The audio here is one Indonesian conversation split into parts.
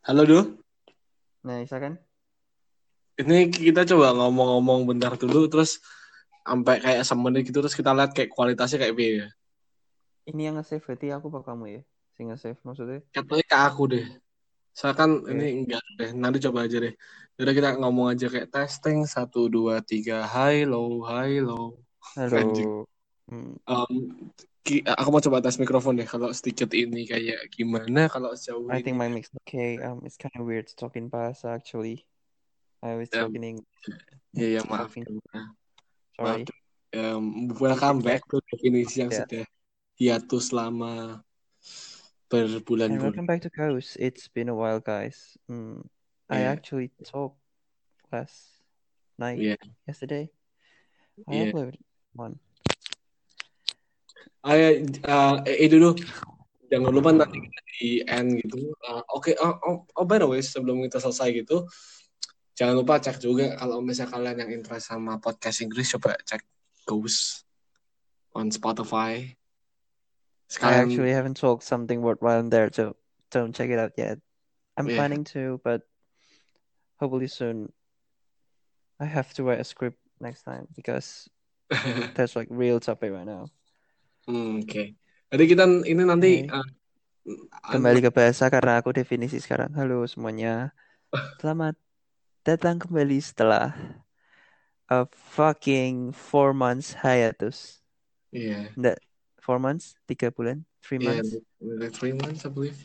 Halo, Du. Nah, Isa kan? Ini kita coba ngomong-ngomong bentar dulu, terus sampai kayak semenit gitu, terus kita lihat kayak kualitasnya kayak gimana. Ini yang nge-save berarti aku apa kamu ya? Si nge-save maksudnya? Katanya ke aku deh. Soalnya kan ini enggak deh, nanti coba aja deh. Yaudah kita ngomong aja kayak testing, 1, 2, 3, hi, low, hi, low. Halo. Aku mau coba tes mikrofon deh. Kalau sedikit ini kayak gimana? Kalau jauh I think my mix okay. It's kind of weird talking bahasa actually. I was talking English. Yeah, maaf. Sorry. Welcome back to definisi yang sudah hiatus selama berbulan-bulan. Welcome back to Ghost. It's been a while, guys. I actually talked last night. Yesterday. I uploaded one. Dulu jangan lupa nanti kita di end gitu. Oke, by the way sebelum kita selesai gitu, jangan lupa cek juga kalau misalnya kalian yang interest sama podcast Inggris, coba cek Ghost on Spotify. Sekarang, I actually haven't talked something worthwhile on there, so don't check it out yet. I'm planning to, but hopefully soon. I have to write a script next time because that's like real topic right now. Oke. Jadi kita ini nanti kembali ke bahasa karena aku definisi sekarang. Halo semuanya, selamat datang kembali setelah a fucking 4 months hiatus. Iya. Yeah. 4 months, 3 bulan, 3 months. Yeah, 3 months I believe.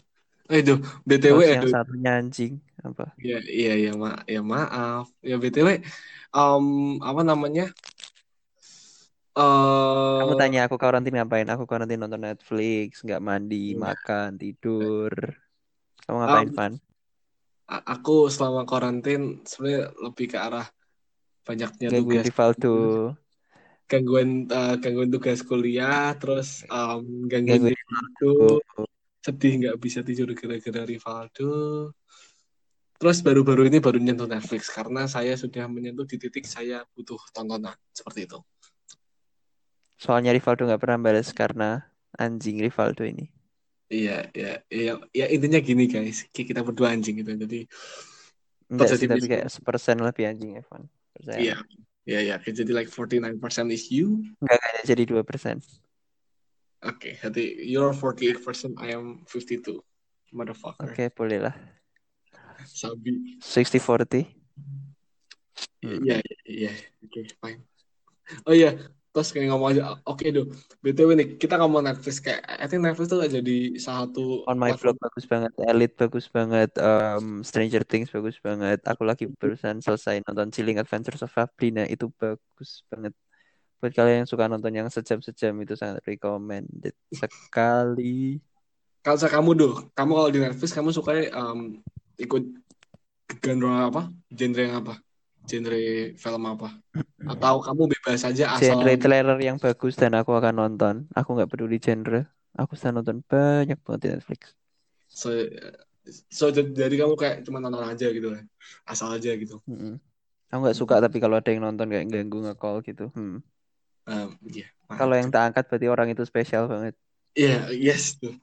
Aduh, BTW yang satunya anjing apa? Maaf. Ya BTW apa namanya? Kamu tanya aku karantin ngapain? Aku karantin nonton Netflix, nggak mandi, makan, tidur. Kamu ngapain, Van? Aku selama karantin sebenarnya lebih ke arah banyaknya tugas. Gangguan tugas kuliah, terus gangguan Rivaldo. Sedih nggak bisa tidur gara-gara Rivaldo. Terus baru-baru ini baru nyentuh Netflix karena saya sudah menyentuh di titik saya butuh tontonan seperti itu. Soalnya Rivaldo nggak pernah balas karena anjing Rivaldo ini. Iya, intinya gini guys, kita berdua anjing gitu, jadi tapi kayak 1% lebih anjing Evan. Iya, jadi like 49% is you. Nggak jadi 2%. Oke, jadi you're 48%, I am 52, motherfucker. Oke, boleh lah. Sabi. 60-40. Iya, oke, fine. Oh iya. Terus kayak ngomong aja, oke, Du. BTW nih, kita ngomong Netflix kayak, I think Netflix tuh jadi satu. On My Vlog bagus banget, Elite bagus banget, Stranger Things bagus banget. Aku lagi barusan selesai nonton Chilling Adventures of Sabrina, itu bagus banget. Buat kalian yang suka nonton yang sejam-sejam itu sangat recommended sekali. Kalau kamu Du, kamu kalau di Netflix kamu suka ikut genre apa? Genre film apa? Atau kamu bebas aja asal genre trailer yang bagus dan aku akan nonton. Aku nggak peduli genre. Aku sudah nonton banyak banget di Netflix. So jadi kamu kayak cuma nonton aja gitu kan? Asal aja gitu. Aku nggak suka tapi kalau ada yang nonton kayak ganggu nge-call gitu. Kalau yang tak angkat berarti orang itu spesial banget. Yes tuh.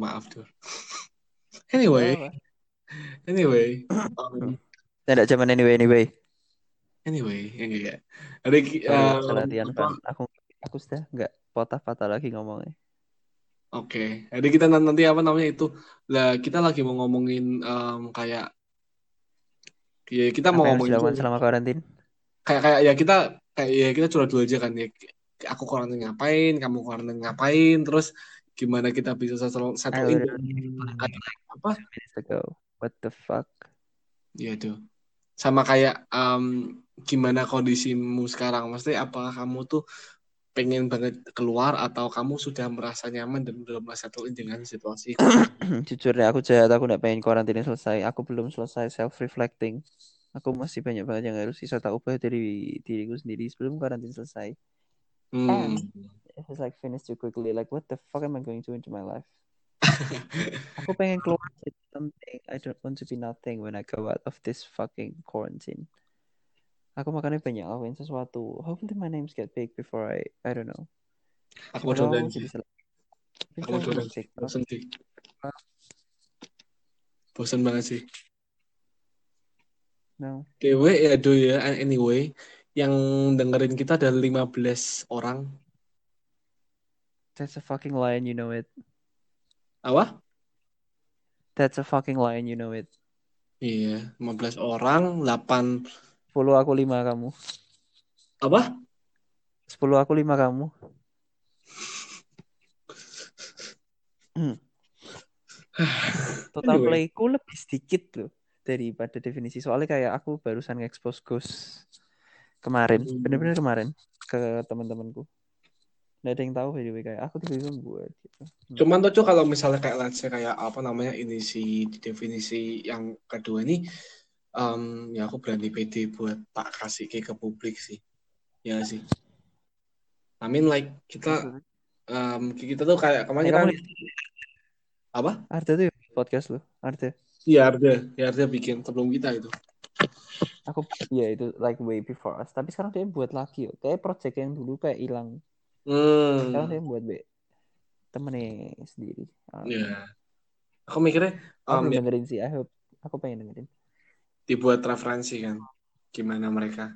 Maaf tuh. Anyway, tidak zaman anyway, enggak. Aku sudah enggak patah-patah lagi ngomongnya. Oke, jadi kita nanti apa namanya itu lah, kita lagi mau ngomongin kayak ya kita apa mau ngomongin selama karantin. Kita curhat dulu aja kan ya. Aku karantin ngapain, kamu karantin ngapain, terus gimana kita bisa satu apa? What the fuck? Iya tuh. Sama kayak gimana kondisimu sekarang? Maksudnya apakah kamu tuh pengen banget keluar atau kamu sudah merasa nyaman dan belum merasa settle dengan situasi? Jujur deh, aku jahat. Aku gak pengen karantinnya selesai. Aku belum selesai self-reflecting. Aku masih banyak banget yang harus bisa tak ubah dari diriku sendiri sebelum karantin selesai. It was like finished too quickly. Like what the fuck am I going to do into my life? Aku pengen keluar dari something. I don't want to be nothing when I go out of this fucking quarantine. Aku makanya pengen lakuin sesuatu. Hopefully my names get big before I don't know. Aku mau coba. Aku mau coba. Bosan banget sih. No. Dewe ya do ya. Anyway, yang dengerin kita ada 15 orang. That's a fucking lie and you know it. Apa? That's a fucking lie and you know it. Iya, 15 orang, 8 10 aku 5 kamu. Apa? 10 aku 5 kamu. Total anyway. Playku lebih sedikit loh daripada definisi, soalnya kayak aku barusan nge-expose Ghost kemarin, bener-bener kemarin ke teman-temanku. Nggak ada yang tahu anyway, kayak aku tiba-tiba buat gitu. Cuman tuh kalau misalnya kayak let's say kayak apa namanya ini si definisi yang kedua ini ya aku berani PD buat tak kasih ke publik sih. Ya sih. I mean like kita kita tuh kayak kemarin kan apa? Arda tuh podcast lo, Arda. Iya Arda, ya Arda bikin sebelum kita itu. Aku ya itu like way before us. Tapi sekarang dia buat lagi, kayak project yang dulu kayak hilang. Sekarang dia buat temennya sendiri. Yeah. Aku mikirnya. Aku dengerin sih, I hope aku pengen dengerin. Dibuat referensi kan, gimana mereka?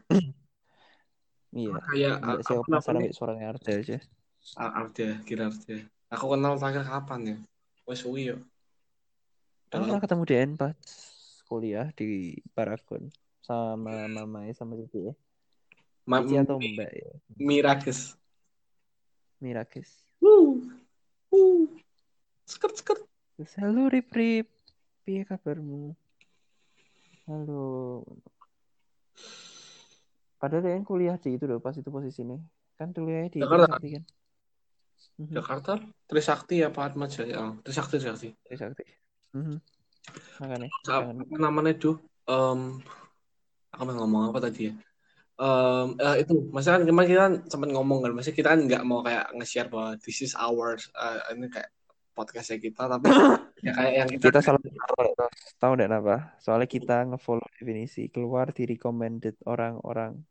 Iya. Kayak aku penasaran suaranya Arda aja. Arda, kira Arda. Aku kenal terakhir kapan ya? Wesui yo. Aku pernah ketemu DN pas kuliah di Paragon sama mamai sama Cici ya. Cici atau Mbak ya. Mirakes. Skert. Halo Rip. Piye kabarmu? Halo. Padahal DN kuliah di itu loh pas itu posisinya. Kan kuliahnya di Trisakti kan. Jakarta, Trisakti ya Pak Ahmad ya. Trisakti. Mm-hmm. Makanya. Apa namanya tuh? Aku mau ngomong apa tadi ya? Itu, maksudnya kan kemarin kita sempat ngomong kan, maksudnya kita kan nggak mau kayak nge-share bahwa this is ours, ini kayak podcastnya kita, tapi ya kayak yang kita salah tahu nggak apa? Soalnya kita nge-follow definisi keluar di recommended orang-orang.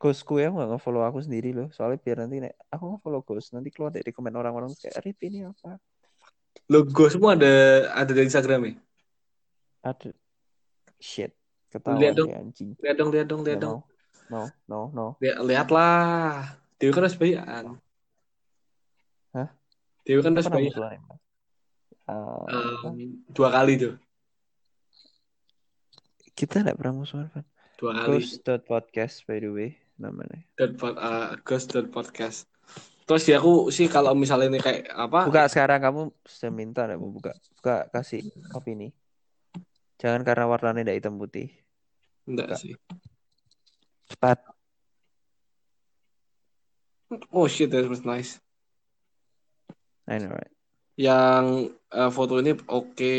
Ghostku ya nggak ngefollow aku sendiri loh, soalnya biar nanti aku ngefollow Ghost nanti keluar dari komen orang-orang kayak Rip ini apa lo. Ghostmu ada di Instagram ya? Ada. Shit, ketahuan ya anjing. Lihat dong. No. Lihatlah. Dewi kan harus bayaan. Hah? Dewi kan harus bayaan. 2 kali tuh. Kita nggak pernah musuhan kan? 2 kali. Ghost.podcast by the way. Namanya Ghost.podcast. Terus ya aku sih kalau misalnya ini kayak apa buka sekarang, kamu sudah minta enggak mau buka kasih kopi nih, jangan karena warnanya enggak hitam putih, enggak sih cepat. Oh shit, that was nice. I know right. Yang foto ini oke.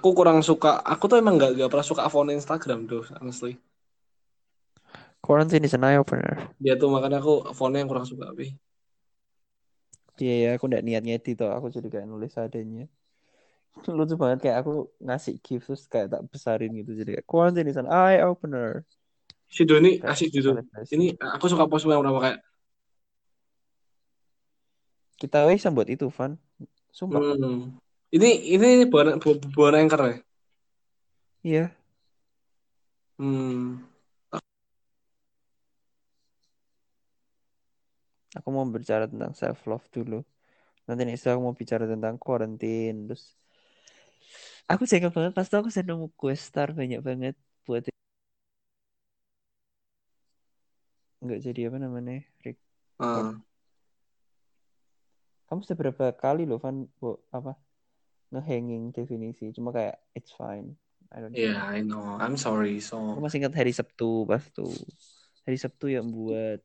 Aku kurang suka, aku tuh emang gak pernah suka phone Instagram tuh, honestly. Quarantine is an eye-opener. Dia tuh makanya aku phone-nya yang kurang suka, Bi. Iya ya, aku gak niat ngedit tuh, aku jadi kayak nulis adanya. Lucu banget kayak aku ngasih gift terus kayak tak besarin gitu, jadi kayak quarantine is an eye-opener. Si Doni asik gitu. Ini aku suka post yang nama kayak kita weh buat itu, Van. Sumpah. Ini bukan Anchor ya? Iya. Aku mau bicara tentang self love dulu. Nanti nih aku mau bicara tentang quarantine. Terus aku cengkel banget pas tuh aku nemu questar banyak banget buat nggak jadi apa namanya Rick. Kamu sudah berapa kali loh Van apa? Ngehanging definisi, cuma kayak it's fine. I don't know. Yeah, I know. I'm sorry. So aku masih ingat hari Sabtu pas tuh. Hari Sabtu yang buat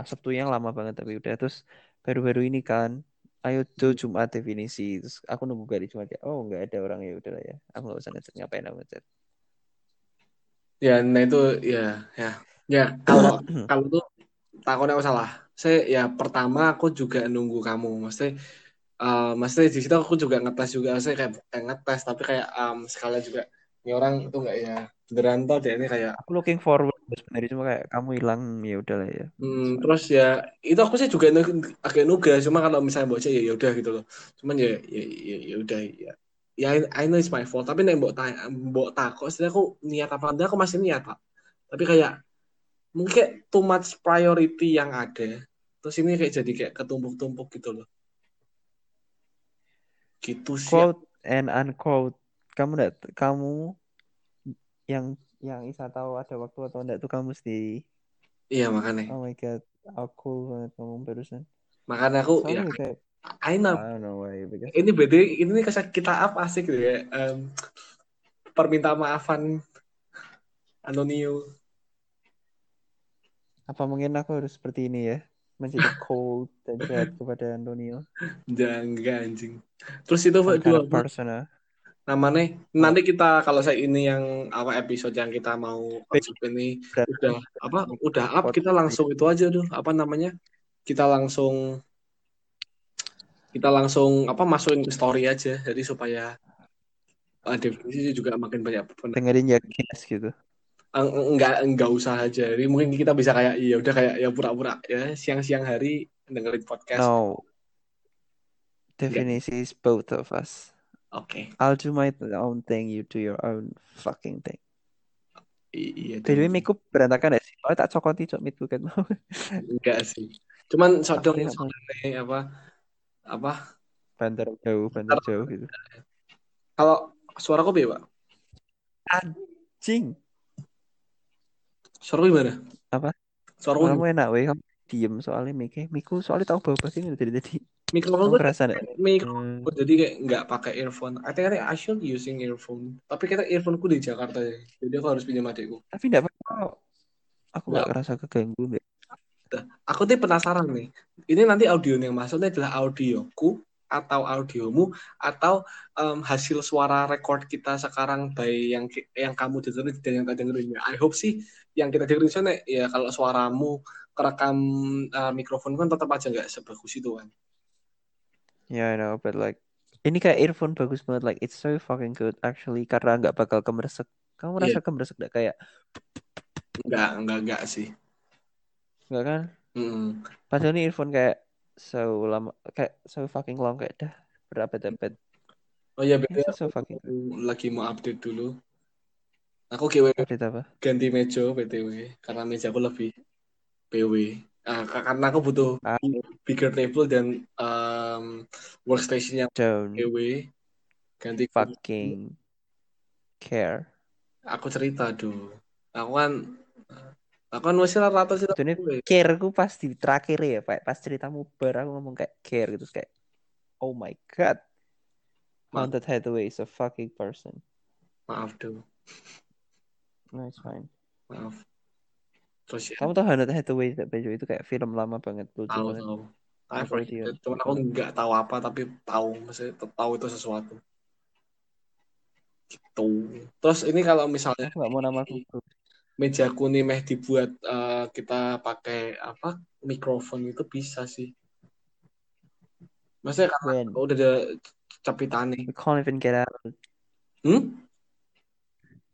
Sabtu yang lama banget tapi udah. Terus baru-baru ini kan, ayo tuh Jumat definisi. Terus aku nunggu hari Jumat ya. Oh, enggak ada orang, ya udahlah ya. Aku enggak usah ngechat, ngapain aku ngechat. Ya, nah itu ya. Kalau tuh takutnya aku salah. Saya ya pertama aku juga nunggu kamu. Maksudnya di situ aku juga ngetes juga, saya kayak ngetes tapi kayak sekalian juga ini orang itu nggak ya beneran tau deh ini kayak aku looking forward Sebenarnya cuma kayak kamu hilang ya udahlah ya. Terus ya itu aku sih juga agak nuga, cuma kalau misalnya mbok ya udah gitu loh. Cuman ya udah ya. Ya I know it's my fault, tapi nek mbok takok sebenarnya aku niat apa enggak, aku masih niat, Pak. Tapi kayak mungkin too much priority yang ada. Terus ini kayak jadi kayak ketumpuk-tumpuk gitu loh. Gitu sih. Quote and unquote. Kamu yang Isa tahu ada waktu atau enggak tuh kamu mesti. Iya makanya. Oh my god, aku banget ngomong barusan. Makanya aku ya. Kayak, I know why, because... Ini beda, ini kita up asik gitu ya. Perminta maafan Antonio. Apa mungkin aku harus seperti ini ya? Menjadi cold dan jahat kepada Antonio. Jangan anjing. Terus itu dua persona. Namanya nanti kita kalau saya ini yang apa episode yang kita mau masuk ini udah up, kita langsung itu aja tuh apa namanya? Kita langsung apa masukin ke story aja, jadi supaya definisi juga makin banyak dengerin ya guys gitu. Enggak usah aja, jadi mungkin kita bisa kayak ya udah kayak ya pura-pura ya siang-siang hari dengerin podcast. No, definisi is both of us. Okay, I'll do my own thing, you do your own fucking thing. Iya. Jadi miku berantakan ya sih. Oh tak cokoti cok miku kan mau. Enggak sih. Cuman sodong soalnya apa banter jauh gitu. Kalau suaraku beda, Pak. Anjing. Suaraku gimana? Apa? Suaraku kamu enak weh, kamu diem soalnya miku soalnya tahu bau banget ini tadi. Mikrofon jadi kayak enggak pakai earphone. I think I should using earphone. Tapi kata earphoneku di Jakarta ya. Jadi aku harus pinjam adikku. Tapi enggak apa-apa. Aku enggak ngerasa keganggu. Aku tuh penasaran nih. Ini nanti audio yang maksudnya adalah audioku atau audiomu atau hasil suara record kita sekarang by yang kamu dengerin dan yang tak dengerin. I hope sih yang kita dengerin sana ya kalau suaramu kerekam mikrofon kan tetap aja enggak sebagus itu kan. Yeah, I know, but like ini kayak earphone bagus banget, like it's so fucking good actually karena nggak bakal kemeresek. Kamu rasa kemeresek nggak kayak? Nggak sih. Nggak kan? Padahal ini earphone kayak so lama, kayak so fucking long kayak dah berabad-abad. Oh ya, betul. So fucking lagi mau update dulu. Aku ganti meja btw karena meja aku lebih pw. Karena aku butuh bigger table dan workstation yang EW ganti fucking care. Aku cerita dulu. Aku kan masih rata sih. Care ku pasti terakhir ya, Pak. Pas ceritamu bar aku ngomong kayak care gitu kayak oh my god. Mounted Hathaway is a fucking person. Maaf dulu. No, it's fine. Maaf. Terus, kamu tahu Haunted Hathaway itu kayak film lama banget lucu banget. Cuman aku nggak tahu apa tapi tahu, maksudnya tahu itu sesuatu. Gitu. Terus ini kalau misalnya nggak mau nama aku. Meja kuning meh dibuat kita pakai apa mikrofon itu bisa sih. Maksudnya karena udah ada capitane. We can't even get out.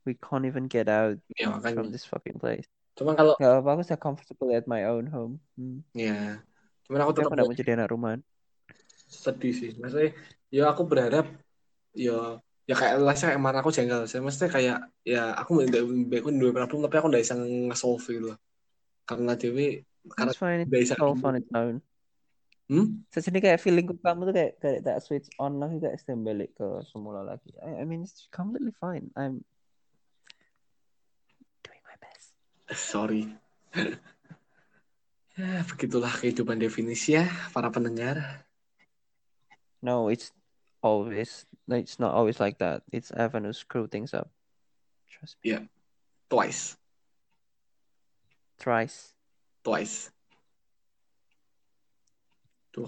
We can't even get out from this fucking place. Cuman kalau nggak apa, aku saya comfortable at my own home. Ya, cuman aku tetap nggak mau jadi anak rumahan. Sedih sih, maksudnya. Ya aku berharap, ya kayak lastnya kayak mana aku jengkel. Saya maksudnya kayak, ya aku nggak berapa pun, tapi aku nggak bisa nge-solve gitu loh. Karena Dewi, karena nggak bisa solve on its own. Saya sendiri kayak feelingku kamu tuh kayak tak switch on lagi, kayak stem balik ke semula lagi. I mean, it's completely fine. I'm sorry. Begitulah kehidupan definisi ya para pendengar. No, it's not always like that. It's Evan who screw things up. Trust me. Yeah. Twice. 2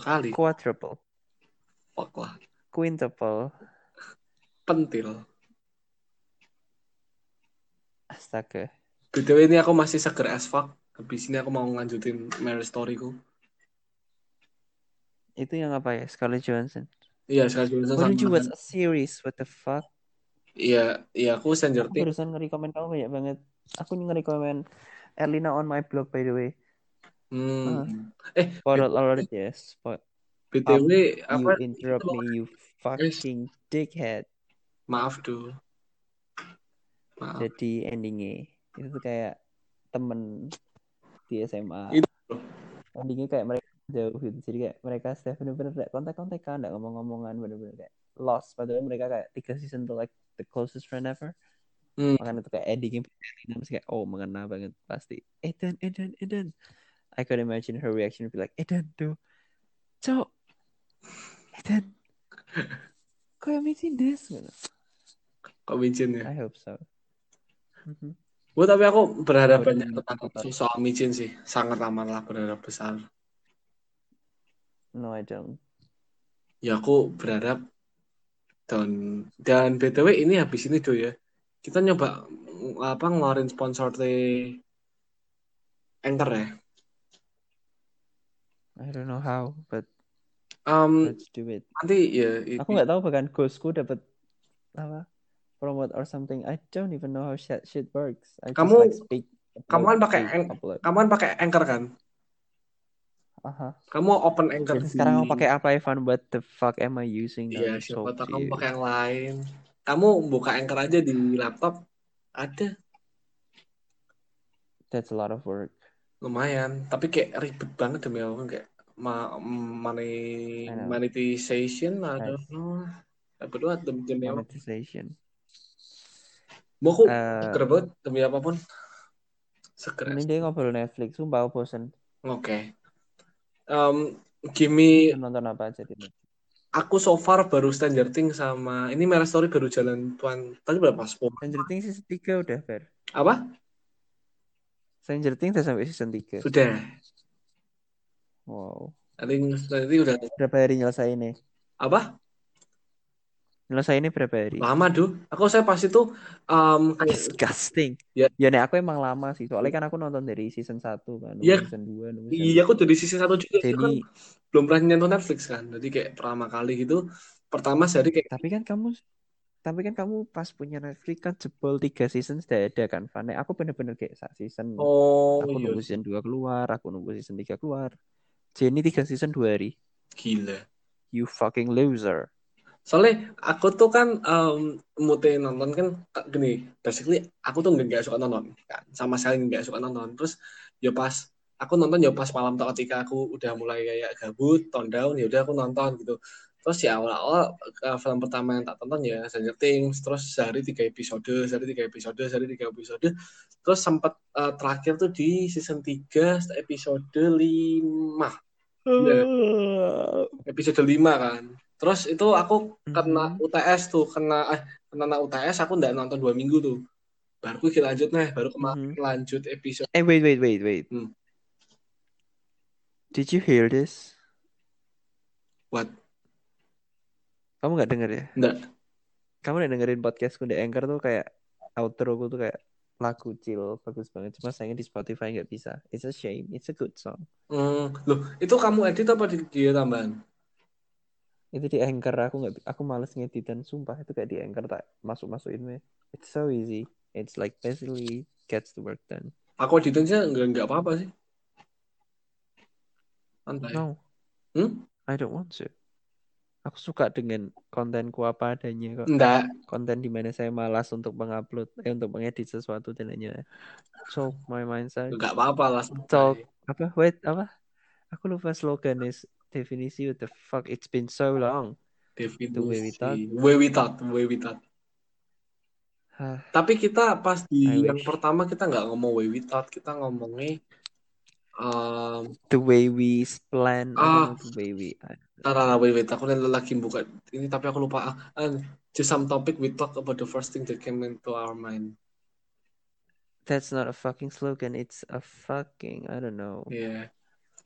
kali. Quadruple. Fuck lah. Quintuple. Pentil. Astaga. BTW ini aku masih seger as fuck. Habis ini aku mau lanjutin Marriage Story-ku. Itu yang apa ya? Scarlett Johansson. Iya, Scarlett Johansson. Why don't you watch a series? What the fuck? Iya, aku Stranger Things. Aku barusan nge-recommend kamu banyak banget. Aku nge-recommend Erlina on my blog, by the way. Followed yes. BTW apa? You interrupt me, you fucking dickhead. Maaf tuh. Jadi endingnya itu kayak temen di SMA. Itu. Endingnya kayak mereka jauh gitu. Jadi kayak mereka bener-bener kayak kontak-kontakan, gak ngomong-ngomongan, bener-bener kayak lost. Padahal mereka kayak 3 season tuh like the closest friend ever. Makanya itu kayak endingnya masih kayak oh mengena banget pasti. Edan. I could imagine her reaction be like, Edan tuh, cok, Edan, kok yang micin this? Kok micin ya? I hope so. Gue tapi aku berharap banyak soal micin sih, sangat amatlah berharap besar. No, I don't. Ya aku berharap dan BTW ini habis ini tuh ya. Kita nyoba ngeluarin sponsor di Anchor ya. I don't know how, but let's do it. Nanti ya. Aku nggak tahu bahkan Ghostku dapat apa promote or something. I don't even know how shit works. Kamu kan pakai Anchor kan? Aha. Kamu open Anchor. Sekarang kamu pakai apa, Evan? What the fuck am I using? Iya, siapa tahu kamu pakai yang lain. Kamu buka Anchor aja di laptop, ada. That's a lot of work. Lumayan, tapi kayak ribet banget demi Allah, kayak monetization, ada. Kedua demi Allah. Monetization. Mau aku kerebut demi apapun. Segera. Ini dia ngobrol Netflix, sumpah aku bosen. Oke. Gimmi nonton apa aja di Netflix? Aku so far baru Stranger Things sama ini Marriage Story baru jalan tuan tadi berapa? 10. Stranger Things season 3 udah ber. Apa? Stranger Things udah sampai season 3. Sudah. Wow. Tadi udah berapa hari nyelesain ini? Apa? Nyelesain ini berapa hari? Lama duh. Aku pas itu disgusting. Ya nek aku emang lama sih. Soalnya kan aku nonton dari season 1 kan, season 2. Iya, aku dari season 1 juga. Jadi, belum pernah nonton Netflix kan. Jadi kayak pertama kali gitu, pertama sehari kayak Tapi kan kamu pas punya Netflix kan jebol 3 season sudah ada kan. Fane, aku bener-bener kayak sak season. Aku nunggu season 2 keluar, aku nunggu season 3 keluar. Jenny 3 season 2 hari. Gila. You fucking loser. Soalnya aku tuh kan mute nonton kan gini, basically aku tuh nggak suka nonton kan, sama sekali nggak suka nonton. Terus ya pas aku nonton malam tuh ketika aku udah mulai kayak gabut, tone down, ya udah aku nonton gitu. Terus ya awal-awal film pertama yang tak tonton ya Stranger Things, terus sehari 3 episode. Terus sempat terakhir tuh di season 3 episode 5. Episode 5 kan. Terus itu aku kena UTS tuh, kena UTS aku nggak nonton 2 minggu tuh. Baru aku lanjut baru kemarin lanjut episode. Wait. Did you hear this? What? Kamu nggak denger ya? Nggak. Kamu nggak dengerin podcastku di Anchor tuh kayak outro aku tuh kayak lagu chill bagus banget, cuma sayangnya di Spotify nggak bisa. It's a shame. It's a good song. Loh, itu kamu edit apa dia tambahan? Itu di Anchor aku malas ngeditan sumpah, itu kayak di Anchor tak masukin. It's so easy, it's like basically gets the work done. Aku editannya enggak apa-apa sih. Santai. No. I don't want to. Aku suka dengan kontenku apa adanya kok. Enggak. Konten di mana saya malas untuk mengupload, untuk mengedit sesuatu dan lainnya. So my mindset. Enggak apa-apa lah. So apa? Wait, apa? Aku lupa slogan is definisi, what the fuck, it's been so long. Definisi. The way we thought. Tapi kita pas di yang pertama kita nggak ngomong way we thought, kita ngomongnya the way we plan. Wait. Aku lagi buka ini tapi aku lupa. Just some topic we talk about the first thing that came into our mind. That's not a fucking slogan. It's a fucking I don't know. Yeah.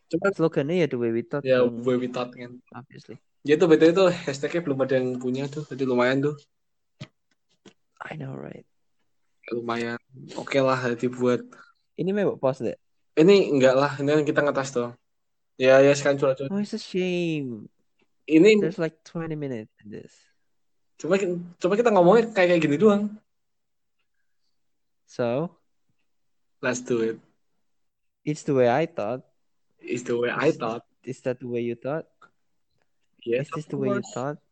Cuma slogannya ya the way we thought. Ya the way we thought kan. Obviously. Ya itu betul itu hashtagnya belum ada yang punya tuh. Jadi lumayan tuh. I know right. Lumayan. Oke lah dibuat. Ini mau post deh. Ini enggak lah. Ini kita ngetes tuh. Ya sekarang curhat. Oh it's a shame. Ini there's like 20 minutes in this. Cuma kita ngomongnya kayak gini doang. So. Let's do it. It's the way I thought. It's the way I thought. Is that the way you thought? Yes, is this the way you thought?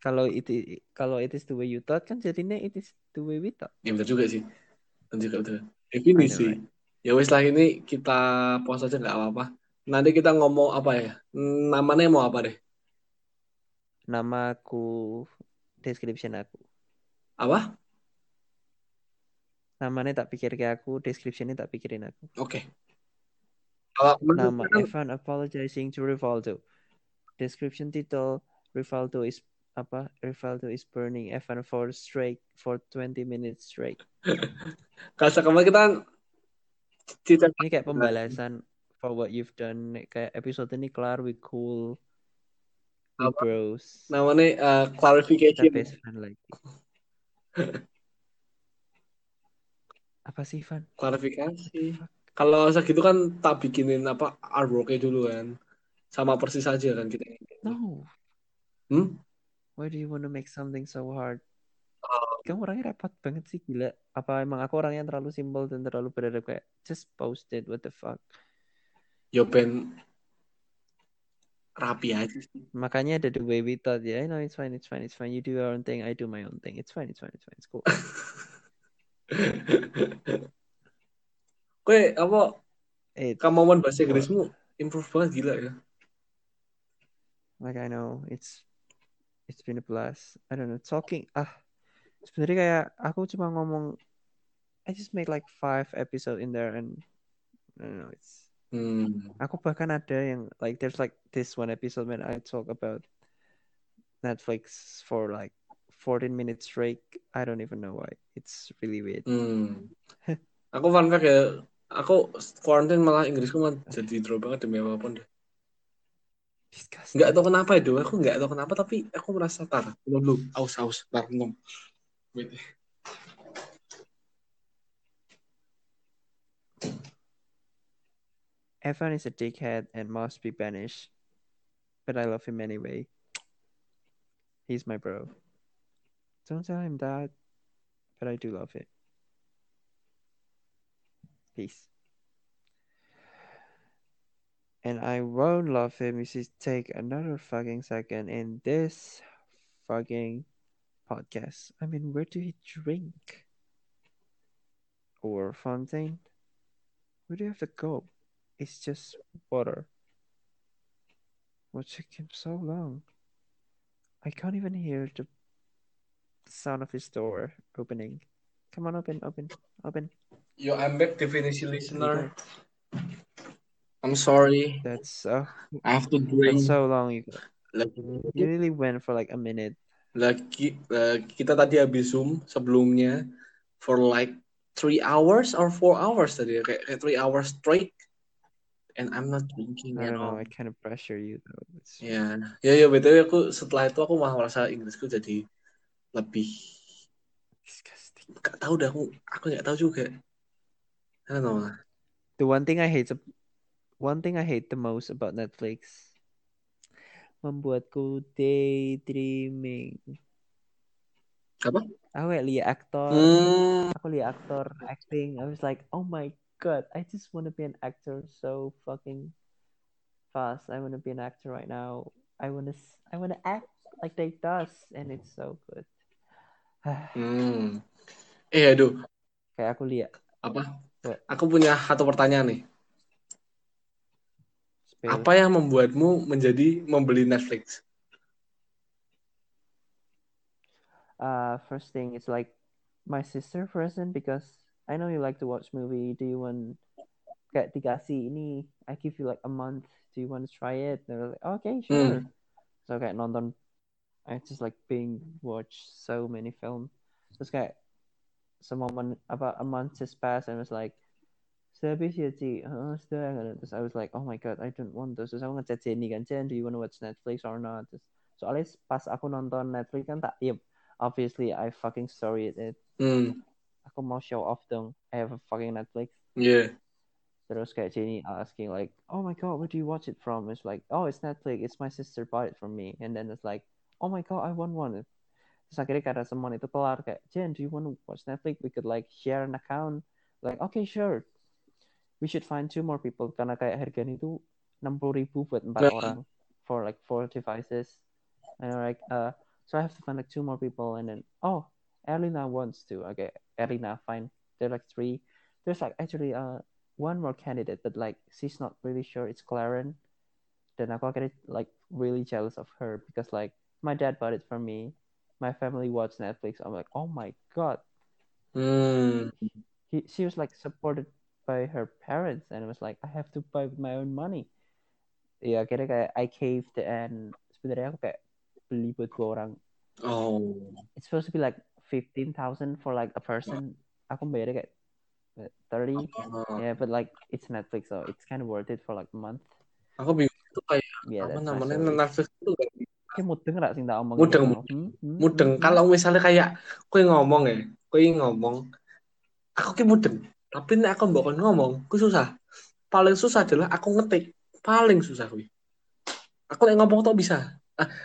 Kalau it is the way you thought kan jadinya it is the way we thought. Ya betul juga sih. Betul juga betul. Definisi. Ya wes lah ini kita post aja enggak apa-apa. Nanti kita ngomong apa ya? Namanya mau apa deh? Namaku description aku. Apa? Namanya tak pikir ke aku, descriptionnya tak pikirin aku. Oke. Okay. Kalau nama Evan apologizing to Rivaldo. Description title Rivaldo is burning Evan for 20 minutes straight. Kalau kemarin kita ini kayak pembalasan for what you've done. Kayak episode ini kelar, we cool, we bros. Namanya clarification. Kita best friend lagi. Apa sih Van? Klarifikasi. Kalau segitu kan tak bikinin apa artwork-nya dulu kan. Sama persis aja kan kita. No. Why do you want to make something so hard? Kamu orangnya repot banget sih gila. Apa emang aku orangnya terlalu simple dan terlalu beradab kayak just post it, what the fuck. Yo ben rapi aja. Makanya ada the way we thought ya. Yeah, no, it's fine. You do your own thing, I do my own thing. It's fine. It's cool. Kowe apa kemampuan bahasa Inggrismu improve banget gila ya. Like I know it's been a blast. I don't know talking. Sebenarnya kayak aku cuma ngomong I just made like 5 episode in there and I don't know it's aku bahkan ada yang like there's like this one episode when I talk about Netflix for like 14 minutes straight. I don't even know why. It's really weird. Aku fun fact ya. Aku quarantine malah Inggrisku malah jadi drop banget demi apapun deh. Disgusting. Gak tau kenapa itu. Aku gak tau kenapa tapi aku merasa tar. Belum. Aus. Tar. Wait. Evan is a dickhead and must be banished. But I love him anyway. He's my bro. Don't tell him that, but I do love it. Peace. And I won't love him if you take another fucking second in this fucking podcast. I mean, where do you drink? Or fountain? Where do you have to go? It's just water. What took him so long? I can't even hear the sound of his door opening. Come on, open. Yo, I'm back, definition listener. I'm sorry. That's so. I have to drink. That's so long. You really went for like a minute. Kita tadi habis Zoom sebelumnya for like 3 hours or 4 hours tadi. Kayak 3 hours straight. And I'm not drinking at all. I kind of pressure you though. Yeah, btw aku setelah itu aku malah merasa Inggrisku jadi lebih disgusting. Gak tahu dah aku gak tahu juga. I don't know lah. The one thing I hate the most about Netflix membuatku daydreaming. Apa? Aku lihat aktor acting. I was like, oh my god, I just want to be an actor so fucking fast. I want to be an actor right now. I want to act like they does and it's so good. Aduh. Kayak aku lihat. Apa? Aku punya satu pertanyaan nih. Spell. Apa yang membuatmu menjadi membeli Netflix? First thing is like my sister present because I know you like to watch movie. Do you want kayak dikasih ini? I give you like a month. Do you want to try it? They're like, okay, sure. So kayak nonton. I just like watch so many film. Terus kayak a month just passed and I was like, sudah habis ya Ci? Sudah. Terus I was like, oh my god, I don't want those. Terus aku ngechat Jenny kan, Jen, do you want to watch Netflix or not? Terus, soalnya pas aku nonton Netflix kan tak, obviously I fucking story it. Aku mau show off dong, I have a fucking Netflix. Yeah. Terus kayak Jenny asking like, oh my god, where do you watch it from? It's like, oh it's Netflix, it's my sister bought it from me. And then it's like, oh my god, I want one. Terus akhirnya karena semua itu kelar kayak, Jen, do you want to watch Netflix? We could like share an account. Like, okay, sure. we should find two more people, karena kayak harganya itu 60.000 buat 4 orang for like 4 devices, and I'm like so I have to find like two more people, and then oh, Erlina wants to, okay, Erlina, fine. There are like three. There's like actually one more candidate, but like she's not really sure. It's Claren. Then I got like really jealous of her because like my dad bought it for me. My family watched Netflix. I'm like, oh my god. She was like supported by her parents, and it was like I have to buy with my own money. Ya, akhirnya kayak I caved, and sebenarnya aku kayak beli buat 2 orang. Oh. It's supposed to be like 15,000 for like a person. Aku bayarnya kayak 30. Yeah, but like it's Netflix, so it's kind of worth it for like a month. Aku bingung itu kayak apa namanya Netflix itu kayak mudeng nggak sih nggak omong? Mudeng. Kalau misalnya kayak kau ngomong, aku kayak mudeng. Tapi nek aku mbok ngomong, ku susah. Paling susah adalah aku ngetik. Paling susah kuwi. Aku nek ngomong tok bisa.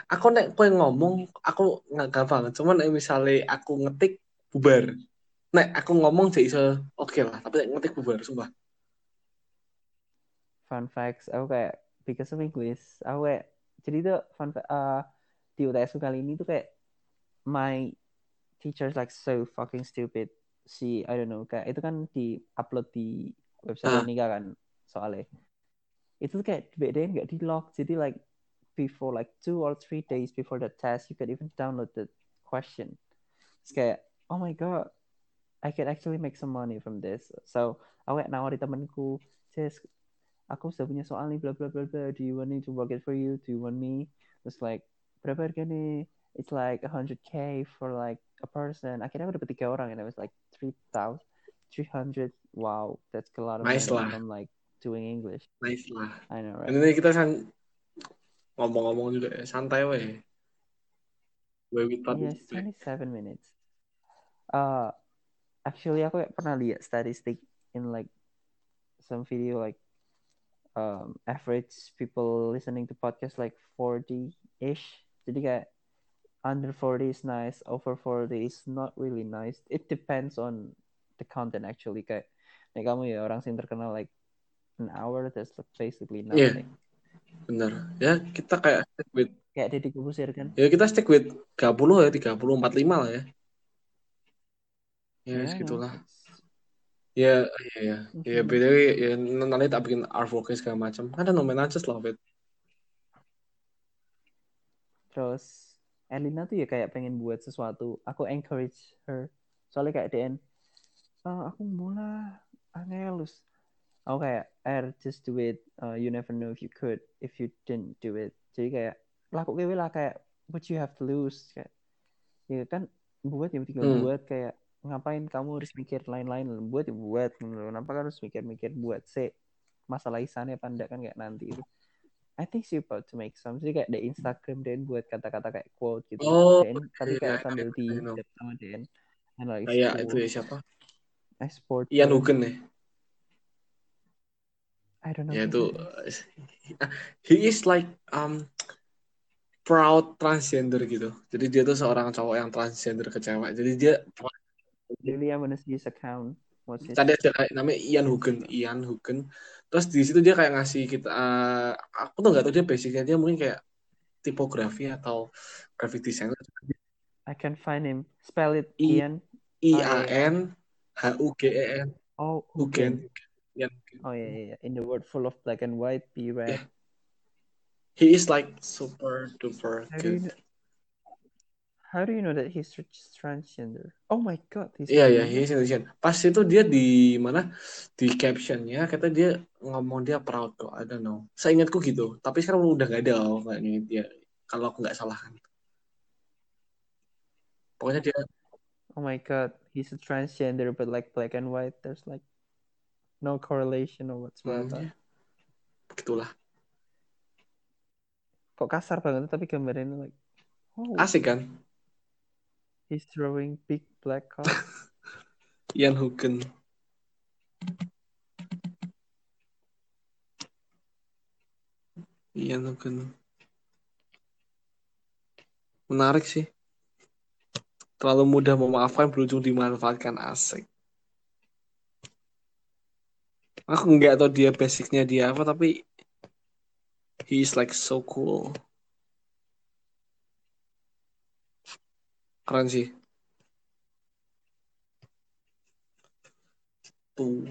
Aku nek kowe ngomong, aku enggak gampang. Cuman nek misale aku ngetik bubar. Nek aku ngomong jek iso oke lah, tapi nek ngetik bubar sumpah. Fun facts, aku kayak because of English. Aku kayak jadi itu fun fact di UTS kali ini tuh kayak my teacher's like so fucking stupid. Si I don't know, kayak itu kan di upload di website Unika kan soalnya itu kayak bedain nggak di log, jadi like before like 2 or 3 days before the test you could even download the question. It's kayak oh my god, I could actually make some money from this. So aku kayak nawari temanku, sis aku sudah punya soal nih bla bla bla bla, do you want me to work it for you, do you want me? Terus like berapa harga nih? It's like 100k for like a person. Akhirnya aku dapat 3 orang, and I was like 3,300. Wow, that's a lot of money. Nice lah. I'm like doing English. Nice lah. I know, right? Ini kita ngomong-ngomong juga santai weh. Yes, 27 minutes. Actually aku pernah lihat statistik in like some video like average people listening to podcast like 40-ish. Jadi kayak under 40 is nice, over 40 is not really nice. It depends on the content actually. Kayak nek kamu ya orang sing terkenal like an hour, that's basically nothing. Yeah. Benar. Ya, kita kayak stick with kayak Deddy Corbuzier kan. Ya, kita stick with 30 ya, 30, 45 lah ya. Ya, segitulah. Ya. Ya, beda ya, nanti tak bikin artwork segala macam. Ada nomen aja lah, bet. Terus Elina tuh ya kayak pengen buat sesuatu. Aku encourage her. Soalnya kayak DN. Aku mulai angelus. Aku kayak, just do it. You never know if you could, if you didn't do it. Jadi kayak, lakuin lah kayak, what you have to lose. Kayak, ya kan, buat ya tinggal buat. Kayak, ngapain kamu harus mikir lain-lain. Buat ya buat. Kenapa kan harus mikir-mikir buat. Masalah isannya pandak kan kayak nanti itu. I think she about to make some. Jadi kayak di Instagram dan buat kata-kata kayak quote gitu. Oh, Dan tapi kayak sambil di sama Dan. Kayak itu ya siapa? Export. Ian Hugen nih. I don't know. Ya itu he is like proud transgender gitu. Jadi dia tuh seorang cowok yang transgender ke cewek. Jadi dia really I'm gonna use account. Tadi ada namanya Ian Hugen. Terus di situ dia kayak ngasih kita aku tuh nggak tahu dia basicnya dia mungkin kayak tipografi atau graphic designer. I can find him. Spell it Ian. IANHUGEN. Oh, Hugen. Oh yeah. In the world full of black and white, be red. Yeah. He is like super duper good. How do you know that he's transgender? Oh my god, he's he's transgender. Pas itu dia di mana? Di captionnya kata dia ngomong dia proud kok. I don't know. Seingatku gitu. Tapi sekarang udah nggak ada loh kayaknya dia. Kalau aku nggak salah kan. Pokoknya dia. Oh my god, he's a transgender, but like black and white, there's like no correlation or whatsoever. Begitulah. Kok kasar banget tapi gambarnya like. Oh. Asik kan? He's throwing big black cars. Ian Hugen. Menarik sih. Terlalu mudah memaafkan berujung dimanfaatkan. Asik. Aku nggak tahu dia basicnya dia apa, tapi he is like so cool. Keren sih. Tuh.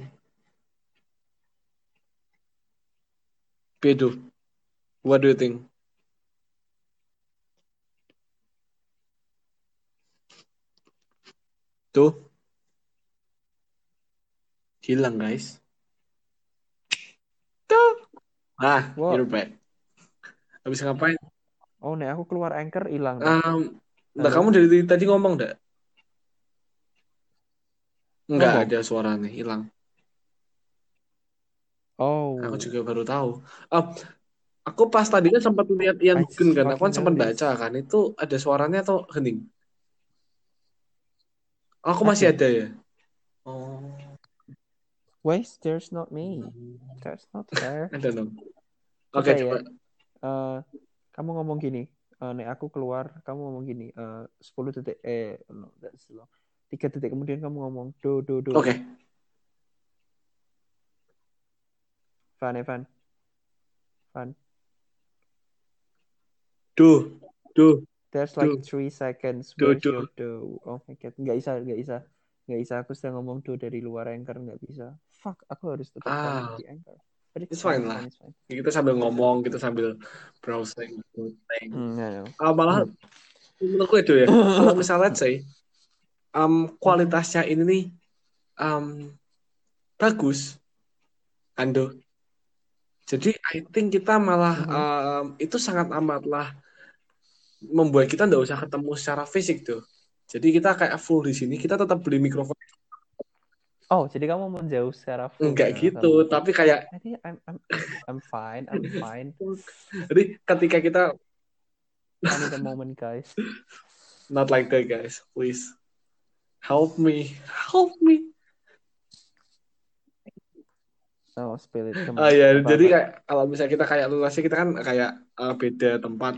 Pedro, what do you think? Tuh. Hilang, guys. Tuh. Ah, wow. You're back. Habis ngapain? Oh, nih aku keluar Anchor hilang. Nah, kamu dari tadi ngomong enggak? Enggak ada suaranya, hilang. Oh. Aku juga baru tahu. Aku pas tadi kan sempat lihat Ian Hugen kan, aku kan sempat baca kan, itu ada suaranya atau hening? Aku masih ada ya. Oh. Wait, there's not me. There's not there. I don't know. Oke, coba. Kamu ngomong gini. Nek aku keluar, kamu ngomong gini. 10 detik. No, that's long. 3 detik kemudian kamu ngomong do. Oke. Okay. Fun. Do. There's like 3 seconds. Do. Oh my god, Nggak bisa. Aku sedang ngomong do dari luar Anchor, nggak bisa. Fuck, aku harus tetap di Anchor. It's fine lah. Kita sambil ngomong, kita sambil browsing. Malah, menurutku itu ya. Kalau misalnya, say, kualitasnya ini nih bagus, Ando. Jadi, I think kita malah itu sangat amatlah membuat kita nggak usah ketemu secara fisik tuh. Jadi kita kayak full di sini, kita tetap beli mikrofon. Oh, jadi kamu mau jauh secara full? Enggak gitu, sama. Tapi kayak. Jadi I'm fine. Jadi ketika kita. I need a moment, guys. Not like that, guys. Please, help me. Oh, spirit. Ya, jadi kayak kalau misalnya kita kayak relasi kita kan kayak beda tempat.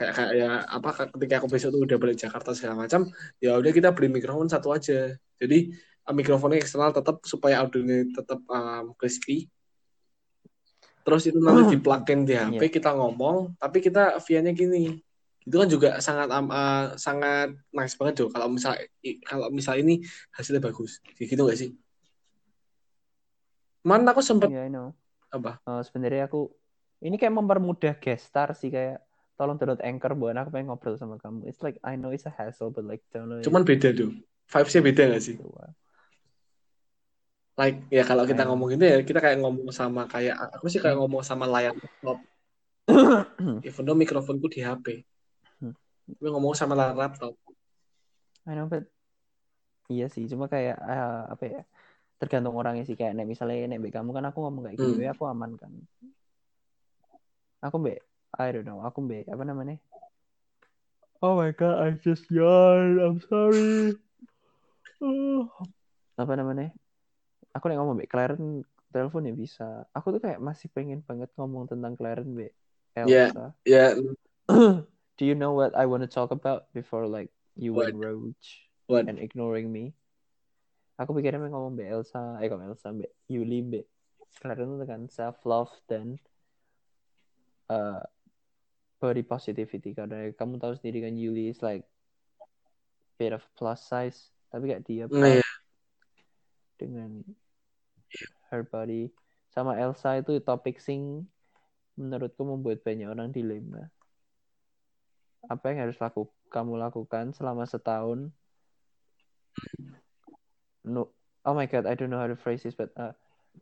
Kayak ya apa ketika aku besok tuh udah balik Jakarta segala macam, ya udah kita beli mikrofon satu aja. Jadi mikrofonnya eksternal tetap supaya audionya tetap crispy. Terus itu nanti diplug-in di HP, kita ngomong, tapi kita via-nya gini. Itu kan juga sangat nice banget tuh kalau misal ini hasilnya bagus. Gitu enggak sih? Man aku sempat apa? Sebenarnya aku ini kayak mempermudah guest star sih, kayak tolong download Anchor buat aku pengen ngobrol sama kamu. It's like I know it's a hassle but like download. Cuman beda tuh. Vibes-nya beda enggak sih? Like ya kalau kita ngomong gitu ya kita kayak ngomong sama kayak aku sih kayak ngomong sama layar laptop. Even though mikrofonku di HP. Tapi ngomong sama layar laptop. I know but iya sih cuma kayak apa ya? Tergantung orangnya sih, kayak misalnya nek kamu kan aku ngomong kayak gitu ya aku aman kan. Aku I don't know. Aku apa namanya? Oh my god, I just yawned. I'm sorry. Apa namanya? Aku nih ngomong Clarence telepon ya bisa. Aku tuh kayak masih pengen banget ngomong tentang Clarence Elsa. Yeah. Do you know what I want to talk about before like you went roach and ignoring me? Aku pikirnya ngomong Elsa, Yuli, Clarence tuh kan self love dan body positivity, karena kamu tahu sendiri kan Yuli is like bit of plus size, tapi kayak dia dengan her body sama Elsa itu topik sing menurutku membuat banyak orang dilema. Apa yang harus kamu lakukan selama setahun? No, oh my god, I don't know how to phrase this, but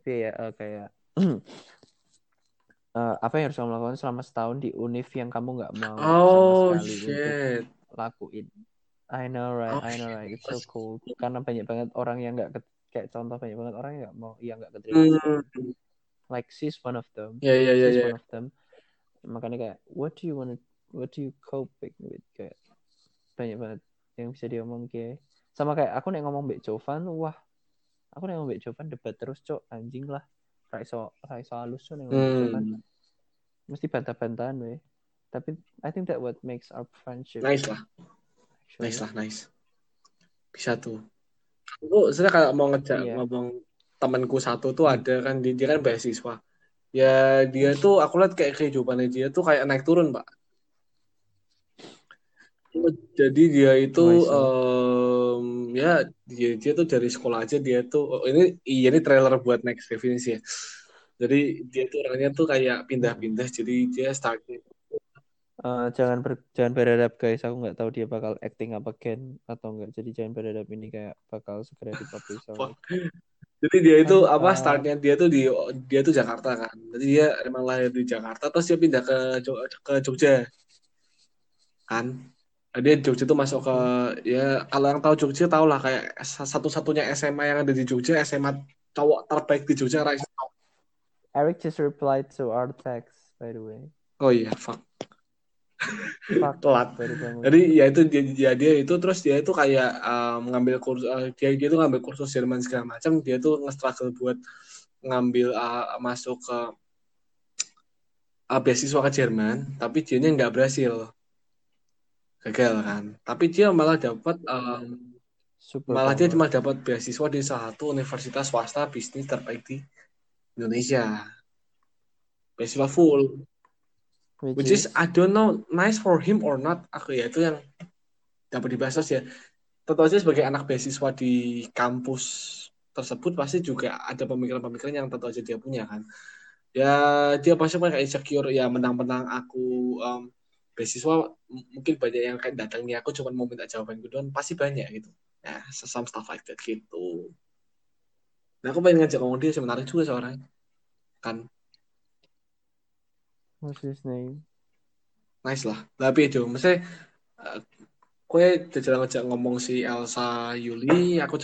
kayak apa yang harus kamu lakukan selama setahun di univ yang kamu nggak mau sama sekali untuk lakuin. I know right. It's so cool. Karena banyak banget orang yang nggak kayak contoh banyak banget orang yang nggak mau, yang nggak keterima. Like she's one of them. Yeah. One of them. Makanya kayak what do you cope with, kayak banyak banget yang bisa diomong kayak. Sama kayak aku nih ngomong Jovan, wah aku nih ngomong Jovan debat terus cok anjing lah. Raiso halus yang mesti bantah-bantahan weh. Tapi I think that what makes our friendship nice. Bisa tuh. Aku sebenarnya kalau mau ngomong temanku satu tuh ada kan, dia kan beasiswa. Ya dia tuh aku lihat kayak kehidupannya dia tuh kayak naik turun, Pak. Jadi dia itu dia tuh dari sekolah aja dia tuh ini trailer buat next definisi ya. Jadi dia tuh orangnya tuh kayak pindah-pindah, jadi dia starting. Jangan berharap guys, aku nggak tahu dia bakal acting apa Ken atau enggak. Jadi jangan berharap ini kayak bakal segera dipublish. Jadi dia itu startnya dia tuh dia tuh Jakarta kan. Jadi dia emang lahir di Jakarta, terus dia pindah ke Jogja kan. Dia Jogja tuh masuk ke ya kalau yang tahu Jogja tau lah kayak satu-satunya SMA yang ada di Jogja, SMA cowok terbaik di Jogja. Eric just replied to our text by the way. Oh iya, fuck. Telat. Jadi ya itu dia itu terus dia itu kayak ngambil kursus dia itu ngambil kursus Jerman segala macam, dia tuh nge-struggle buat ngambil masuk ke beasiswa ke Jerman, tapi dia nya nggak berhasil, gagal kan. Tapi dia malah dapat dia cuma dapat beasiswa di salah satu universitas swasta bisnis terbaik di Indonesia, beasiswa full. Which is I don't know nice for him or not. Aku ya itu yang dapat dibahas ya. Tentu saja sebagai anak beasiswa di kampus tersebut pasti juga ada pemikiran-pemikiran yang tentu saja dia punya kan. Ya dia pasti kayak insecure ya, menang-menang aku beasiswa mungkin banyak yang kayak datangnya aku cuma mau minta jawaban doang, pasti banyak gitu. Nah, some stuff like that gitu. Nah, aku pengen ngajak ngomong dia sebenarnya juga seorang kan. What's his name? Nice lah. Tapi itu maksudnya gue ngejak ngomong si Elsa Yuli, aku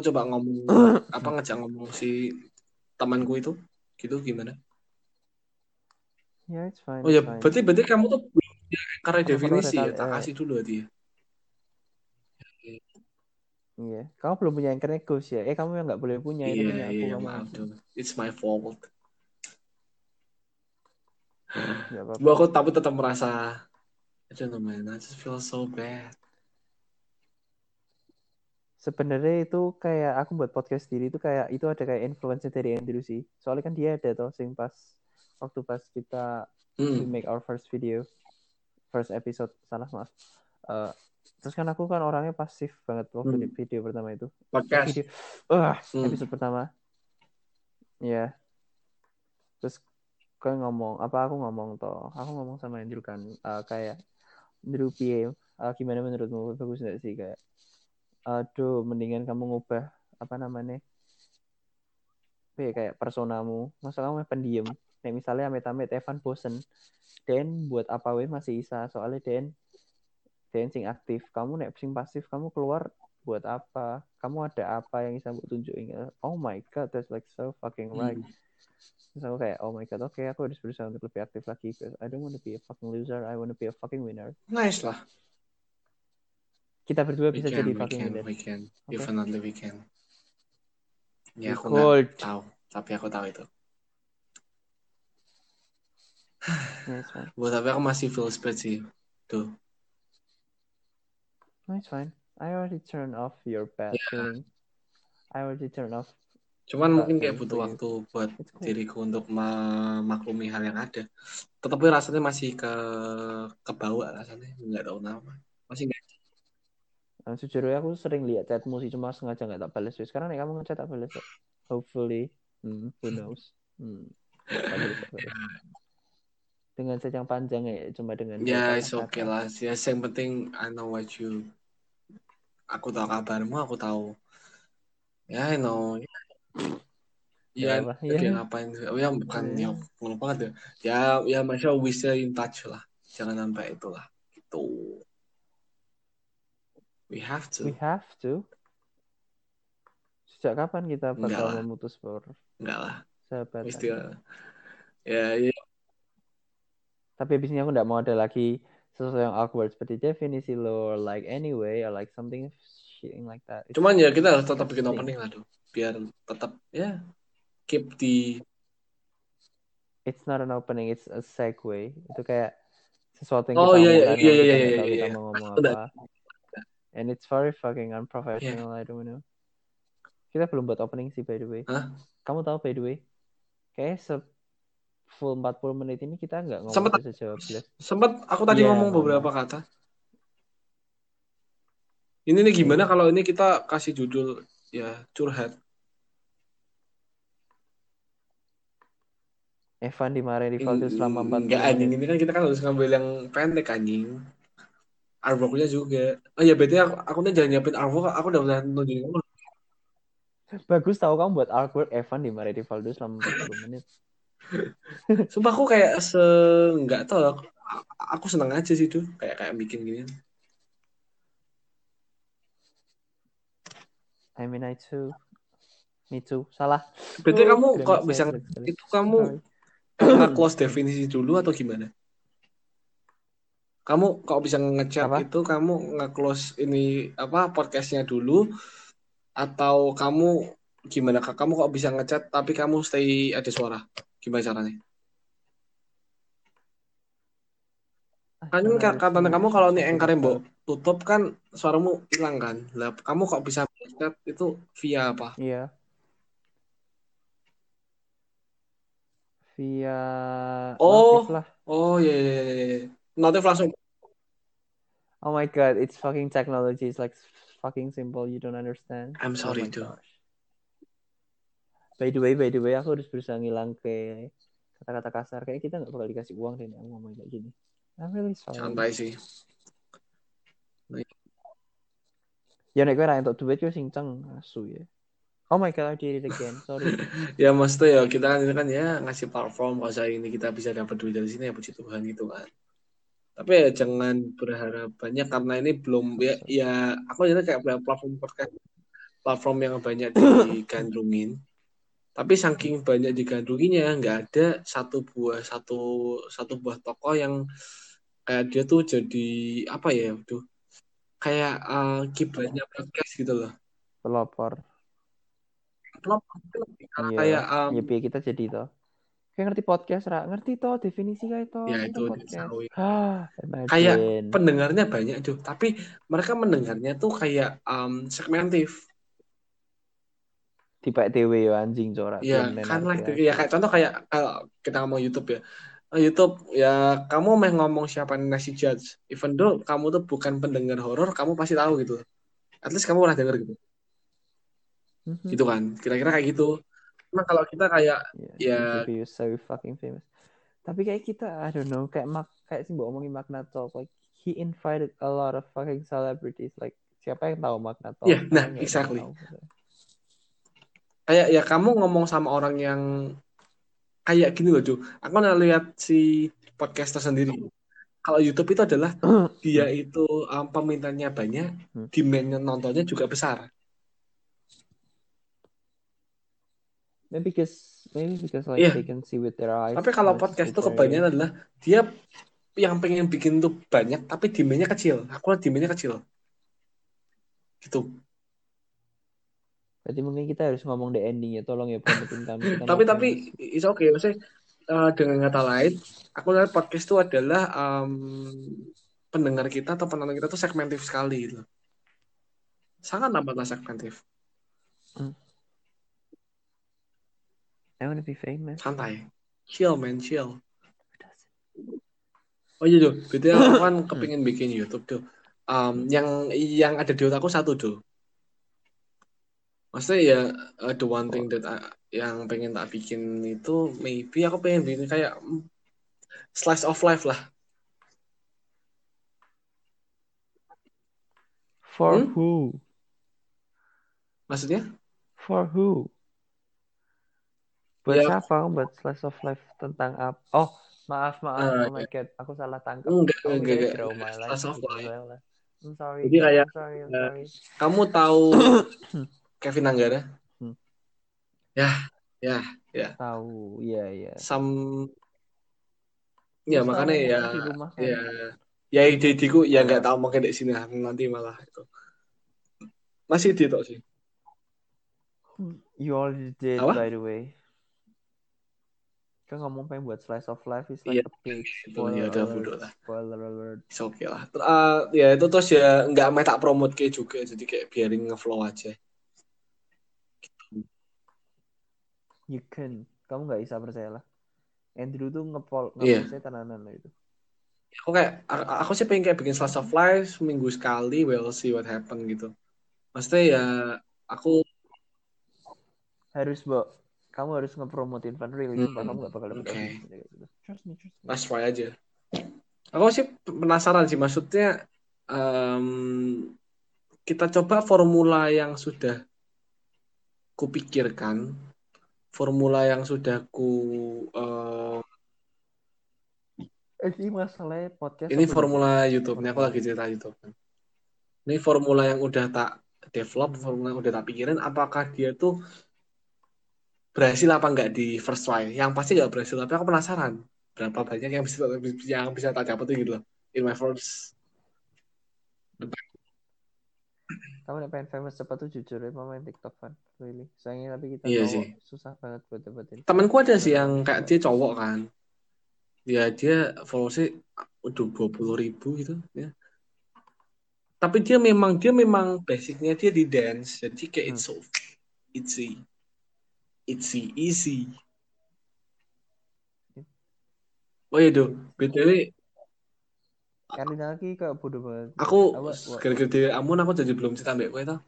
coba ngomong ngejak ngomong si temanku itu. Gitu gimana? Ya, yeah, it's fine. Oh ya, berarti kamu tuh karena definisi ya, tak kasih dulu dia. Iya, kamu belum punya anchornya Ghost ya. Kamu yang enggak boleh punya ini punya aku. Iya, maaf. It's my fault. Aku tapi tetap merasa I don't know man, I just feel so bad. Sebenarnya itu kayak aku buat podcast diri itu kayak itu ada kayak influence dari Andrew sih. Soalnya kan dia ada toh sing pas kita make our first episode terus kan aku kan orangnya pasif banget waktu di video pertama itu podcast episode pertama ya terus aku ngomong sama Andrew kan kayak Andrew PM gimana menurutmu, bagus nggak sih kayak aduh mendingan kamu ngubah kayak personamu, masa kamu pendiam kayak misalnya amit-amit Evan bosen dan buat apa we masih isa soalnya dan sing aktif, kamu nek sing pasif kamu keluar buat apa, kamu ada apa yang isa buat tunjukin. Oh my god, that's like so fucking right. Terus aku kayak, oh my god, oke, aku harus berusaha untuk lebih aktif lagi. I don't want to be a fucking loser, I want to be a fucking winner. Nice lah. Kita berdua bisa jadi fucking winner. We can. Definitely we can. Ya, aku nggak tahu, tapi aku tahu itu. Nice one. Tapi aku masih feel bad sih. Tuh. Nice one. I already turned off your bad feeling. I already turned off. Cuman mungkin kayak butuh waktu buat diriku untuk memaklumi hal yang ada. Tetapi rasanya masih kebawa rasanya, nggak tahu nama. Masih nggak. Sejujurnya aku sering lihat chatmu sih, cuma sengaja nggak tak balas. Sekarang nih kamu ngechat tak balas. Hopefully, who knows. Dengan chat yang panjang ya, cuma dengan. Ya, it's okay lah. Yang penting I know what you. Aku tahu kabarmu, aku tahu. Ya, I know. Ngapain? Mulu banget ya. Ya masya Allah, we stay in touch lah. Jangan sampai itulah. Gitu. We have to. Sejak kapan kita bakal memutus Enggak lah. Sahabat. Ya. Tapi abis ini aku nggak mau ada lagi sesuatu yang awkward seperti definisi lo, or like anyway, or like something like that. It's cuman ya kita harus tetap bikin opening lah tuh. Biar tetap keep the it's not an opening, it's a segue. Itu kayak sesuatu yang kita mau ngomong apa. And it's very fucking unprofessional, I don't know. Kita belum buat opening sih by the way. Hah? Kamu tahu by the way? Kayak full 40 menit ini kita nggak ngomong sejawab. Sempat aku tadi ngomong beberapa kata. Ini nih gimana kalau ini kita kasih judul ya curhat. Evan dimarahin Rivaldo selama 4 menit. Enggak anjing, ini kan kita kan harus ngambil yang pendek anjing. Artwork-nya juga. Oh ya betulnya aku udah jangan nyiapin artwork, aku udah pernah nunjukin kamu. Bagus tahu kamu buat artwork Evan dimarahin Rivaldo selama 40 menit. Sumpah aku kayak enggak tahu aku senang aja sih tuh kayak bikin gini. I mean I too. Me too. Salah. Berarti kamu kok bisa itu kamu close definisi dulu atau gimana? Kamu kok bisa nge-chat itu kamu nge-close ini apa podcast-nya dulu atau kamu gimana Kak? Kamu kok bisa nge-chat tapi kamu stay ada suara? Gimana caranya? Kan katanya kamu kalau ini Anchor-nya mbok tutup kan suaramu hilang kan? Lah kamu kok bisa nge-chat itu via apa? Iya. Via notif lah. Oh iya. Notif langsung. Oh my god, it's fucking technology. It's like fucking simple. You don't understand. I'm sorry too. By the way, aku harus berusaha ngilang ke kata-kata kasar. Kayaknya kita nggak bakal dikasih uang deh, aku ngomong kayak gini. I'm really sorry. Santai sih. Ya nek gue untuk duit yo sing ceng asu ya. Oh my god, I did it again. Sorry. Ya maksudnya ya kita kan ya ngasih platform kalau ini kita bisa dapat duit dari sini ya puji Tuhan gitu kan. Tapi ya jangan berharap banyak karena ini belum ya aku jadi kayak platform yang banyak digandrungin. Tapi saking banyak digandrunginya nggak ada satu buah tokoh yang kayak dia tuh jadi apa ya tuh kayak kibarnya podcast gitu loh. Pelopor. Kayak kita jadi toh kayak ngerti podcast ngerti toh definisi kayak toh ya itu kayak pendengarnya banyak tuh tapi mereka mendengarnya tuh kayak segmentif tipe TV anjing corak ya kan like ya kayak contoh kayak kalau kita ngomong YouTube ya kamu meh ngomong siapa nasi judge even though kamu tuh bukan pendengar horor kamu pasti tahu gitu at least kamu pernah denger gitu. Gitu kan kira-kira kayak gitu. Nah kalau kita kayak ya so fucking famous. Tapi kayak kita I don't know kayak sih mbok omongin Magna Talk like he invited a lot of fucking celebrities like siapa yang tahu Magna Talk? Iya, nah exactly. Kayak ya kamu ngomong sama orang yang kayak gini loh, Ju. Aku pernah lihat si podcaster sendiri. Kalau YouTube itu adalah dia itu peminatnya banyak, demand-nya nontonnya juga besar. Maybe because like they can see with their eyes. Tapi kalau podcast itu kebanyakan adalah dia yang pengen bikin tuh banyak, tapi demand-nya kecil. Aku lihat demand-nya kecil. Gitu. Berarti mungkin kita harus ngomong the ending-nya. Tolong ya penonton kami. Tapi it's okay. Maksudnya dengan kata lain, aku lihat podcast itu adalah pendengar kita atau penonton kita tuh segmentif sekali. Gitu. Sangat nampaklah segmentif. I wanna be famous. Santai. Chill. Oh iya tuh, betul aku kan kepingin bikin YouTube tuh. Yang ada di otakku satu tuh. Maksudnya ya the one thing that yang pengen tak bikin itu maybe aku pengen bikin kayak slice of life lah. For who? Maksudnya? For who? Buat siapa? Buat slice of life tentang apa? Oh, maaf. Oh my god, aku salah tangkap. Enggak. Slice of life. I'm sorry. Jadi kayak, kamu tahu Kevin Anggara? Ya. Tahu, ya. Makanya ya. Ya ideiku ya enggak tahu mungkin di sini nanti malah itu. Masih di tok sih. You already did by the way. Kan ngomong pengen buat slice of life is like a big spoiler alert. Spoiler alert. It's okay lah. Ya itu terus ya nggak main tak promote kayak juga jadi kayak biarin ngeflow aja. Hugen. Kamu nggak bisa percaya lah. Andrew tuh ngepolisnya tenanan lah itu. Aku sih pengen kayak bikin slice of life seminggu sekali, we'll see what happen gitu. Maksudnya ya aku harus kamu harus ngepromotin fan real gitu, kamu nggak bakal dapat gitu. Trust me. Mas try aja. Aku sih penasaran sih, maksudnya kita coba formula yang sudah kupikirkan, formula yang sudah ini masalahnya podcast. Ini formula YouTube-nya, aku lagi cerita YouTube. Ini formula yang udah tak develop, formula yang udah tak pikirin. Apakah dia tuh berhasil apa enggak di first try? Yang pasti enggak berhasil. Tapi aku penasaran berapa banyak yang bisa tak dapat gitu loh. In my first. Kamu yang pengen famous cepat tuh jujur ya, mama yang TikTok fan, really. Sayangnya tapi kita susah banget buat dapetin. Temanku ada sih yang kayak dia cowok kan. Ya dia followersnya udah 20,000 gitu ya. Tapi dia memang basicnya dia di dance, jadi kayak it's easy. Oh ya do, btw kali lagi kayak bodoh banget. Aku gara-gara amun aku jadi belum cerita mbak kowe tau.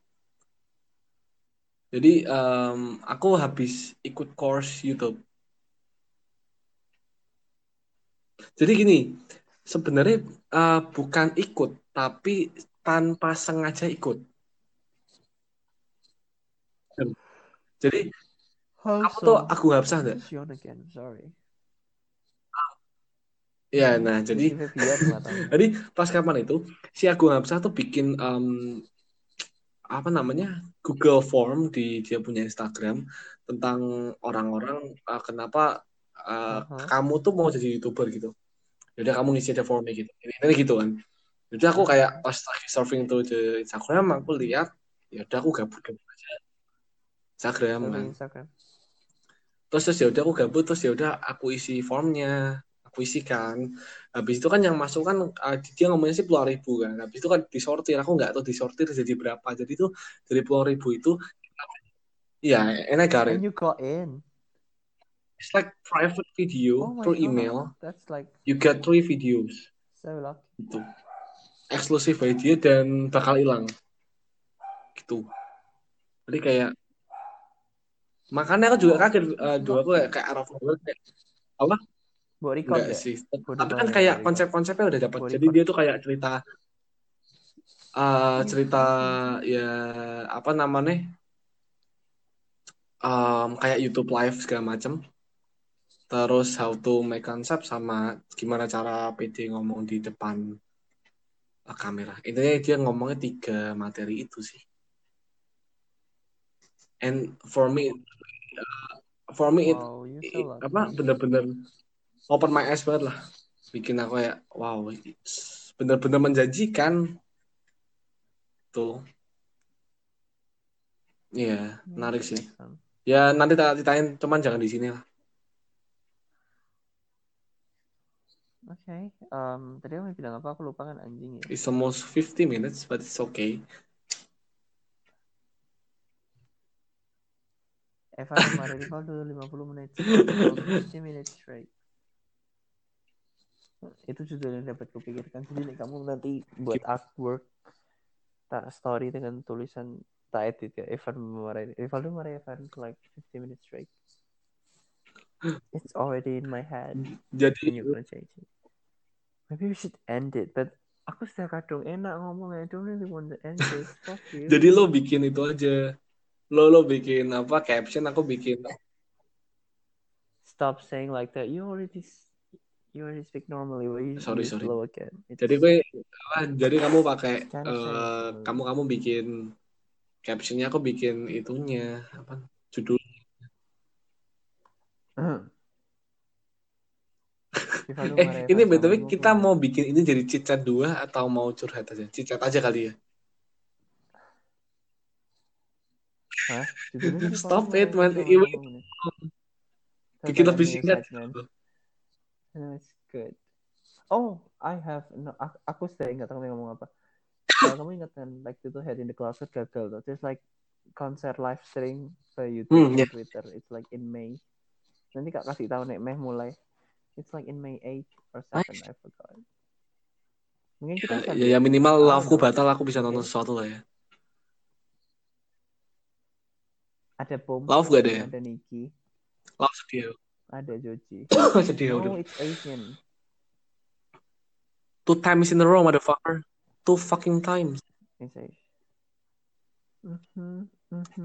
Jadi aku habis ikut course YouTube. Jadi gini, sebenarnya bukan ikut, tapi tanpa sengaja ikut. Jadi, aku habisah nggak? Ya, nah jadi, jadi pas kapan itu si Agung Habsah tuh bikin Google Form di dia punya Instagram tentang orang-orang kenapa. Kamu tuh mau jadi YouTuber gitu. Yaudah kamu ngisi aja formnya gitu. Ini gitu kan. Yaudah aku kayak pas lagi surfing tuh di Instagram, aku lihat, yaudah aku gabut aja Instagram kan. Terus yaudah aku gabut, terus yaudah aku isi formnya, aku isikan. Habis itu kan yang masuk kan dia ngomongnya sih 10,000 kan. Habis itu kan disortir, aku nggak tahu disortir jadi berapa. Jadi tuh dari 10,000 itu, ya enak kan. And you got in. It's like private video through email. That's like you get 3 videos. So lucky. Gitu. Eksklusif by dia dan bakal hilang. Gitu. Jadi kayak makanya aku juga kaget dua aku kayak arah forward kayak apa? Enggak sih. Tapi kan kayak konsep-konsepnya udah dapat. Jadi dia tuh kayak cerita ya apa namanya? Kayak YouTube live segala macam. Terus how to make concept sama gimana cara PD ngomong di depan kamera. Intinya dia ngomongnya 3 materi itu sih. And for me wow, it apa bener-bener open my eyes banget lah. Bikin aku kayak wow, bener-bener menjanjikan tuh. Iya, menarik sih. Ya nanti ditanyain, cuman jangan di sini lah. Okay. Tadi aku bilang apa? Aku lupa kan anjing ya. It's almost 50 minutes, but it's okay. Evan sama Rivaldo 50 menit. 50 minutes right. Itu judul yang dapat kupikirkan. Jadi kamu nanti buat artwork, story dengan tulisan tak edit ya. Rivaldo marahin Evan like 50 minutes straight. It's already in my head. Jadi you gonna change it. Maybe we should end it, but aku sudah kadung enak ngomong, I don't really want to end this. Jadi lo bikin itu aja. Lo bikin apa caption, aku bikin stop saying like that. You already speak normally. Sorry. Slow again. Jadi kamu pakai kamu bikin captionnya, aku bikin itunya apa judulnya. Ini betul-betul kita mau bikin ini jadi cicat 2 atau mau curhat aja? Cicat aja kali ya. Hah? Stop it man. Kita bisikat. That's good. Oh, aku sudah ingat kamu ngomong apa. Kalau kamu ingat kan, like itu head in the closet gagal. Terus like konser live stream ke YouTube dan Twitter. It's like in May. Nanti Kak kasih tahu nek Meh mulai. It's like in May 8 or 7, I forgot. Mungkin kita ya minimal laufku batal aku bisa nonton sesuatu lah ya. Ada Bom. Lauf gak ada ya? Ada Niki. Lauf sedih. Ada Joji. Sedih udah. It's Asian. 2 times in a row, motherfucker. 2 fucking times. It's Asian.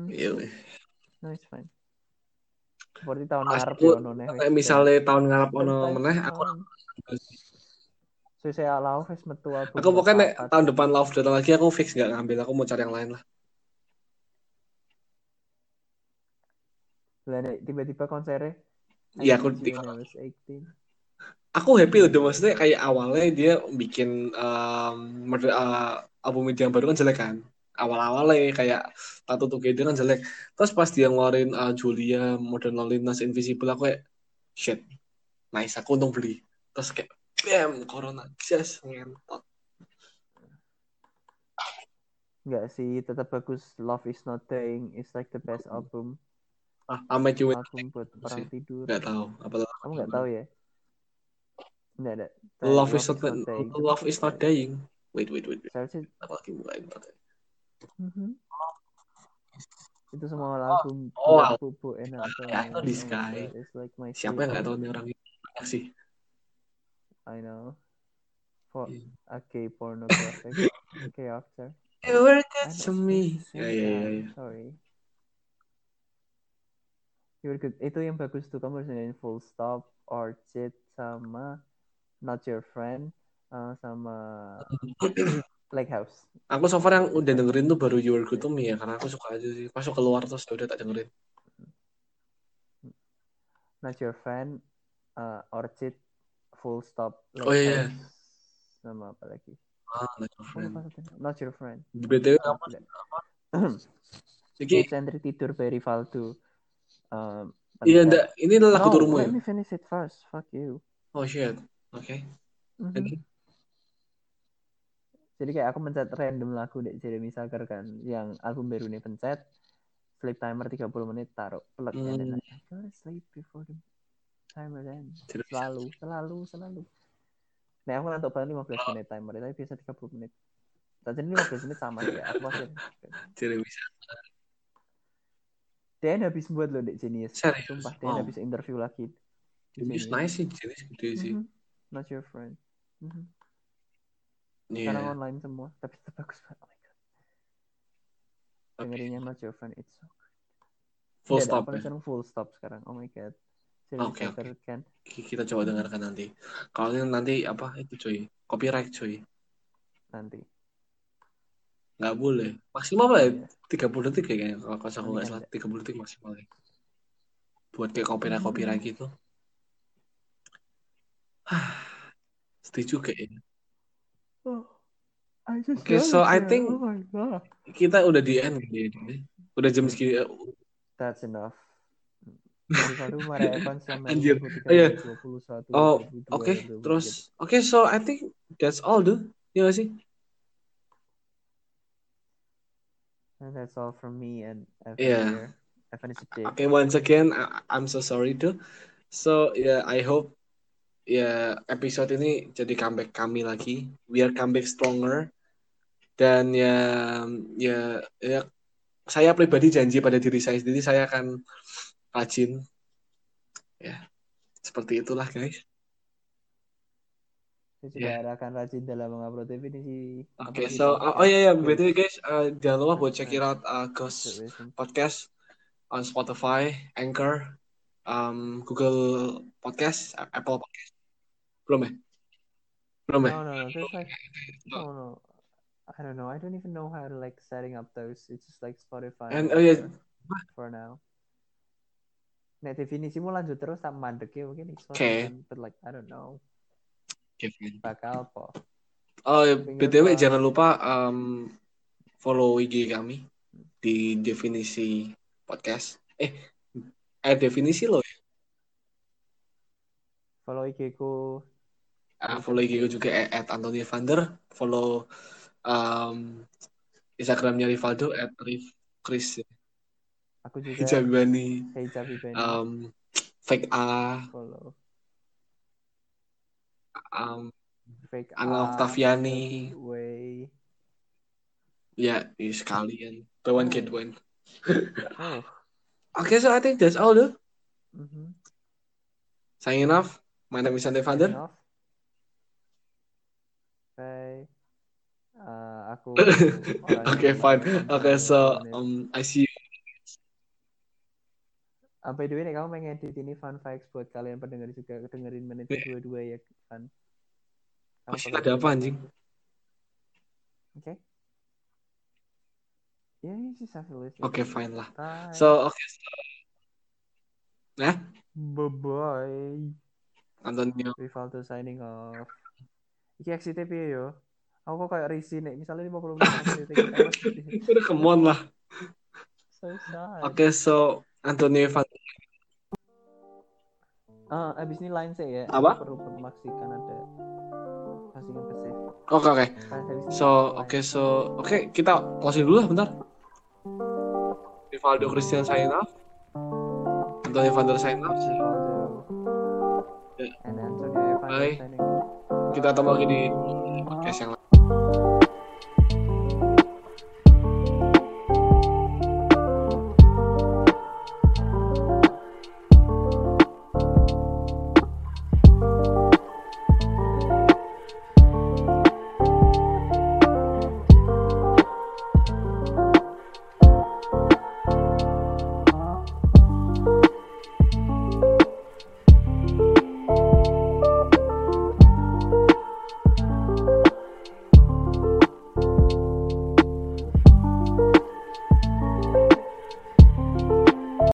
Really? No, it's fine. Seperti tahun ngarep ono neh. Misale tahun ngarep ono meneh aku. Saya Love wis metu album. Aku pokoke nek tahun depan Love datang lagi aku fix enggak ngambil, aku mau cari yang lain lah. Lah tiba-tiba konsere. Iya aku happy loh, maksudnya kayak awalnya dia bikin album yang baru kan jelek kan. Awal-awalnya kayak Tattoo Together kan jelek. Terus pas dia ngeluarin Julia, Modern Loneliness, Invisible, aku kayak shit, nice, aku untung beli. Terus kayak bam, Corona, just ngentot. Enggak sih, tetap bagus. Love is Not Dying is like the best album. Amat juga. Album buat perang tidur. Enggak tahu. Apalah. Kamu enggak tahu ya? Enggak. Love is Not Dying. Wait. Apa lagi mulai berarti? Itu semua lagu Pupu enak atau di sky. Like siapa yang nggak tahu nih orang ini sih? I know. Okay, pornographic. Okay, after. You were good to me. Yeah. Sorry. You were good. Itu yang bagus tuh, kamu harus nyanyiin Full Stop, Orchid, sama Not Your Friend, sama Lake House. Aku so far yang udah dengerin tuh baru You Are Good To Me ya, karena aku suka aja sih. Masuk keluar terus udah tak dengerin. Not Your Friend, Orchid, Full Stop, Lake House. Nama apa lagi? Not Your Friend. BTW apa? Jadi Sentry Tidur by Rivaldo. Iya, ini adalah lagu turunmu ya? Let me finish it first, fuck you. Oh shit, okay. Jadi kayak aku pencet random lagu dari Jeremy Zag kan, yang album baru ini pencet, sleep timer 30 menit taruh, plug dan I gotta sleep before the timer ends. Selalu. Nah aku nanti paling 15 menit timer, tapi biasa 30 menit. Tadi 15 menit sama ya, aku masih. Jeremy Zag. Dan habis buat loh dek Genius. Sumpah, dan habis interview lagi. Genius nice sih, Genius gede sih. Not your friend. Sekarang online semua, tapi tetap bagus banget. Dengerin yang Not Your Friend, it's so good. Full Stop. Apa Full Stop sekarang? Oh my god. Okay. Kita coba dengarkan nanti. Kalau nanti apa itu cuy? Copyright cuy. Nanti. Nggak boleh. Maksimal lah 30 detik kayaknya. Kalau aku nggak salah 30 detik maksimal. Buat kayak copyright gitu. Setuju kayaknya. Oh, okay, so I think kita udah di end deh. Udah jam segini. That's enough. Anjir. Oh, oke. Terus, okay, so I think that's all, dude. Iya gak sih? And that's all from me and Evan. Yeah. Okay, once again, I'm so sorry, dude. So yeah, I hope. Ya, episode ini jadi comeback kami lagi. We are comeback stronger. Dan ya saya pribadi janji pada diri saya sendiri saya akan rajin. Ya. Seperti itulah, guys. Saya akan rajin dalam mengupload ini sih. Oke, so betul guys, jangan lupa buat check it out Ghost Podcast on Spotify, Anchor, Google Podcast, Apple Podcast. Belum ya? No. There's like no. I don't know. I don't even know how to like setting up those. It's just like Spotify. And for now. Nah, definisimu lanjut terus sama mandeknya mungkin. Okay. But like I don't know. Bakal po. Oh, btw jangan lupa follow IG kami di definisi podcast. Definisi lo ya. Follow IG ku. Follow IG ku juga @AntonyVander. Follow Instagramnya Rivaldo @Riv Chris. Aku juga Hijabibani. Fake A. Follow. Fake Ana Oktaviani. Ya, sekalian. Buy one get one. Oh. Okay, so I think that's all though. Mm-hmm. Signing off. My name is Ante Vander. Bye. Aku okay, fine. Okay, so I see you. By the way, kamu pengen edit ini fun facts buat kalian pendengar juga, dengerin menit 22 ya, fun. Masih ada apa anjing? Oke. Okay. Ya, ini sih sampai. Oke, fine lah. Bye. So, okay. So. Nah, bye-bye. Antonio. Rivaldo signing off. Iki exit piye yo? Aku kok kayak risi nih, misalnya 50 menit. Udah kemon lah. Oke, so Antonio Evan. Abis ini line saya ya. Apa? Perlu memaksikan ada kasih nge-save. Oke. So, kita closing dulu lah bentar. Rivaldo Christian sign off. Antonio Evan sign off. And Antonio Evan sign off. Kita tambah lagi di podcast yang lain.